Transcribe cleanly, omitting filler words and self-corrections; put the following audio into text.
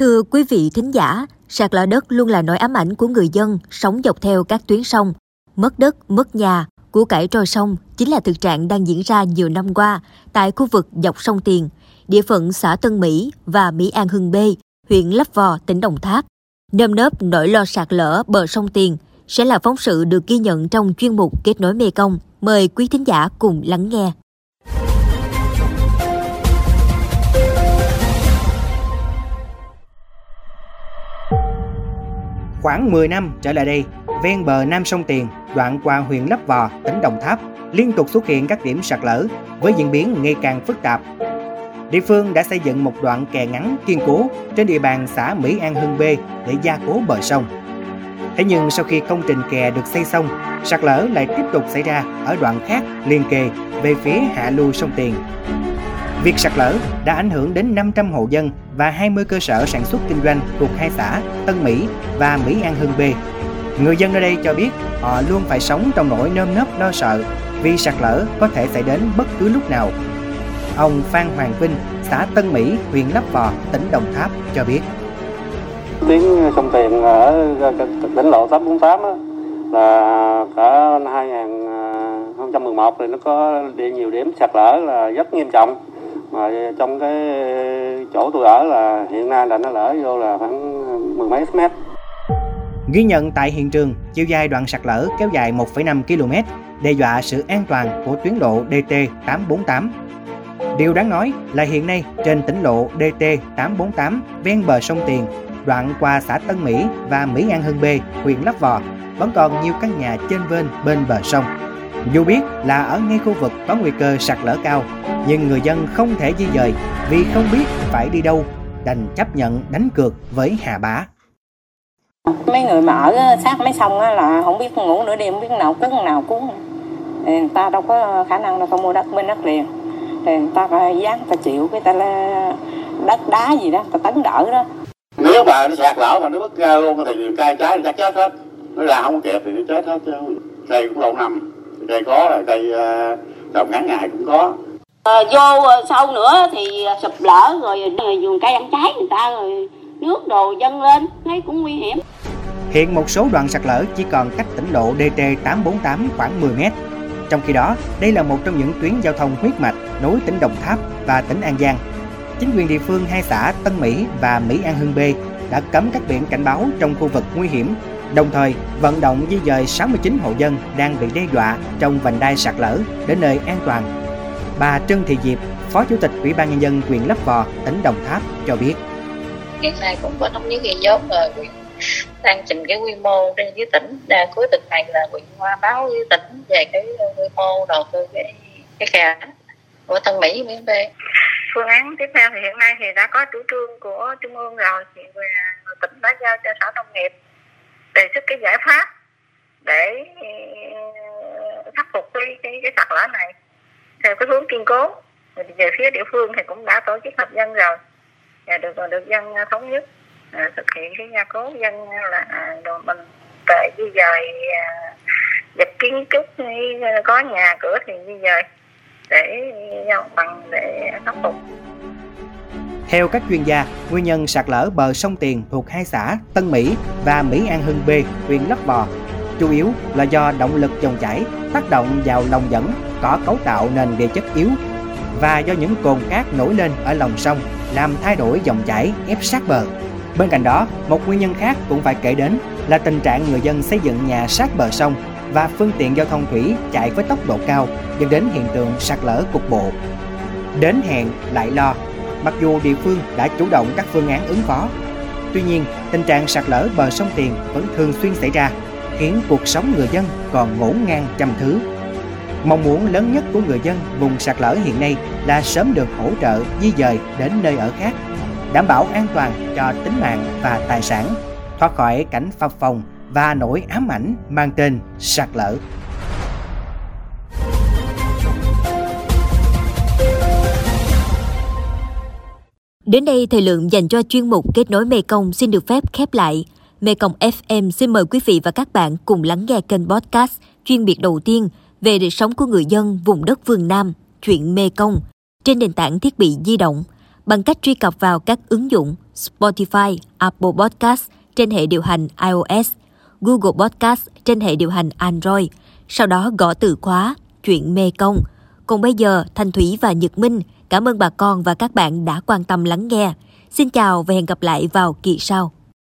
Thưa quý vị thính giả, sạt lở đất luôn là nỗi ám ảnh của người dân sống dọc theo các tuyến sông. Mất đất, mất nhà, của cải trôi sông chính là thực trạng đang diễn ra nhiều năm qua tại khu vực dọc sông Tiền, địa phận xã Tân Mỹ và Mỹ An Hưng B, huyện Lấp Vò, tỉnh Đồng Tháp. Nơm nớp nỗi lo sạt lở bờ sông Tiền sẽ là phóng sự được ghi nhận trong chuyên mục Kết nối Mekong. Mời quý thính giả cùng lắng nghe. Khoảng 10 năm trở lại đây, ven bờ nam sông Tiền, đoạn qua huyện Lấp Vò, tỉnh Đồng Tháp, liên tục xuất hiện các điểm sạt lở với diễn biến ngày càng phức tạp. Địa phương đã xây dựng một đoạn kè ngắn kiên cố trên địa bàn xã Mỹ An Hưng B để gia cố bờ sông. Thế nhưng sau khi công trình kè được xây xong, sạt lở lại tiếp tục xảy ra ở đoạn khác liền kề về phía hạ lưu sông Tiền. Việc sạt lở đã ảnh hưởng đến 500 hộ dân và 20 cơ sở sản xuất kinh doanh thuộc hai xã Tân Mỹ và Mỹ An Hưng B. Người dân nơi đây cho biết họ luôn phải sống trong nỗi nơm nớp lo sợ vì sạt lở có thể xảy đến bất cứ lúc nào. Ông Phan Hoàng Vinh, xã Tân Mỹ, huyện Lấp Vò, tỉnh Đồng Tháp cho biết. Tuyến sông Tiền ở tỉnh lộ 848 là cả 2011 thì nó có nhiều điểm sạt lở là rất nghiêm trọng. Mà trong cái chỗ tôi ở là hiện nay là nó lở vô là khoảng mười mấy mét. Ghi nhận tại hiện trường, chiều dài đoạn sạt lở kéo dài 1,5 km, đe dọa sự an toàn của tuyến lộ DT848. Điều đáng nói là hiện nay trên tỉnh lộ DT848 ven bờ sông Tiền, đoạn qua xã Tân Mỹ và Mỹ An Hưng B, huyện Lấp Vò, vẫn còn nhiều căn nhà chênh vênh bên bờ sông. Dù biết là ở ngay khu vực có nguy cơ sạt lở cao, nhưng người dân không thể di dời vì không biết phải đi đâu, đành chấp nhận đánh cược với hà bá. Mấy người mà ở sát mấy sông là không biết ngủ nửa đêm, không biết nào cuốn. Người ta đâu có khả năng đâu, không mua đất bên đất liền. Người ta dán, người ta chịu, người ta đất đá gì đó, người ta tấn đỡ đó. Nếu mà nó sạt lở mà nó bứt ra luôn thì cây trái người ta chết hết. Nó là không kịp thì nó chết hết chứ. Cây cũng lâu năm, cây có là cây trồng ngắn ngày cũng có. Vô sâu nữa thì sụp lở rồi vườn cây ăn trái người ta rồi nước đồ dâng lên, thấy cũng nguy hiểm. Hiện một số đoạn sạt lở chỉ còn cách tỉnh lộ DT848 khoảng 10 mét. Trong khi đó, đây là một trong những tuyến giao thông huyết mạch nối tỉnh Đồng Tháp và tỉnh An Giang. Chính quyền địa phương hai xã Tân Mỹ và Mỹ An Hưng B đã cấm các biển cảnh báo trong khu vực nguy hiểm, đồng thời vận động di dời 69 hộ dân đang bị đe dọa trong vành đai sạt lở đến nơi an toàn. Bà Trương Thị Diệp, Phó Chủ tịch Ủy ban Nhân dân huyện Lấp Vò, tỉnh Đồng Tháp cho biết. Cái này cũng có trong những cái nhóm là huyện đang trình cái quy mô trên dưới tỉnh, đang cuối tuần này là huyện Hoa báo với tỉnh về cái quy mô đầu tư cái kè của Tân Mỹ Mỹ B. Phương án tiếp theo thì hiện nay thì đã có chủ trương của Trung ương rồi, thì người tỉnh đã giao cho Sở Nông nghiệp đề xuất cái giải pháp để khắc phục cái sạt lở này theo cái hướng kiên cố. Về phía địa phương thì cũng đã tổ chức họp dân rồi, được dân thống nhất thực hiện cái gia cố dân là mình tại di dời dập kiến trúc có nhà cửa thì di dời để giao bằng để khắc phục. Theo các chuyên gia, nguyên nhân sạt lở bờ sông Tiền thuộc hai xã Tân Mỹ và Mỹ An Hưng B, huyện Lấp Vò chủ yếu là do động lực dòng chảy tác động vào lòng dẫn có cấu tạo nền địa chất yếu và do những cồn cát nổi lên ở lòng sông làm thay đổi dòng chảy ép sát bờ. Bên cạnh đó, một nguyên nhân khác cũng phải kể đến là tình trạng người dân xây dựng nhà sát bờ sông và phương tiện giao thông thủy chạy với tốc độ cao dẫn đến hiện tượng sạt lở cục bộ. Đến hẹn lại lo, mặc dù địa phương đã chủ động các phương án ứng phó. Tuy nhiên, tình trạng sạt lở bờ sông Tiền vẫn thường xuyên xảy ra, khiến cuộc sống người dân còn ngổn ngang trăm thứ. Mong muốn lớn nhất của người dân vùng sạt lở hiện nay là sớm được hỗ trợ di dời đến nơi ở khác, đảm bảo an toàn cho tính mạng và tài sản, thoát khỏi cảnh phập phồng và nỗi ám ảnh mang tên sạt lở. Đến đây, thời lượng dành cho chuyên mục Kết nối Mekong xin được phép khép lại. Mekong FM xin mời quý vị và các bạn cùng lắng nghe kênh podcast chuyên biệt đầu tiên về đời sống của người dân vùng đất phương Nam, chuyện Mekong, trên nền tảng thiết bị di động. bằng cách truy cập vào các ứng dụng Spotify, Apple Podcast trên hệ điều hành iOS, Google Podcast trên hệ điều hành Android, sau đó gõ từ khóa Chuyện Mekong. Còn bây giờ, Thanh Thủy và Nhật Minh cảm ơn bà con và các bạn đã quan tâm lắng nghe. Xin chào và hẹn gặp lại vào kỳ sau.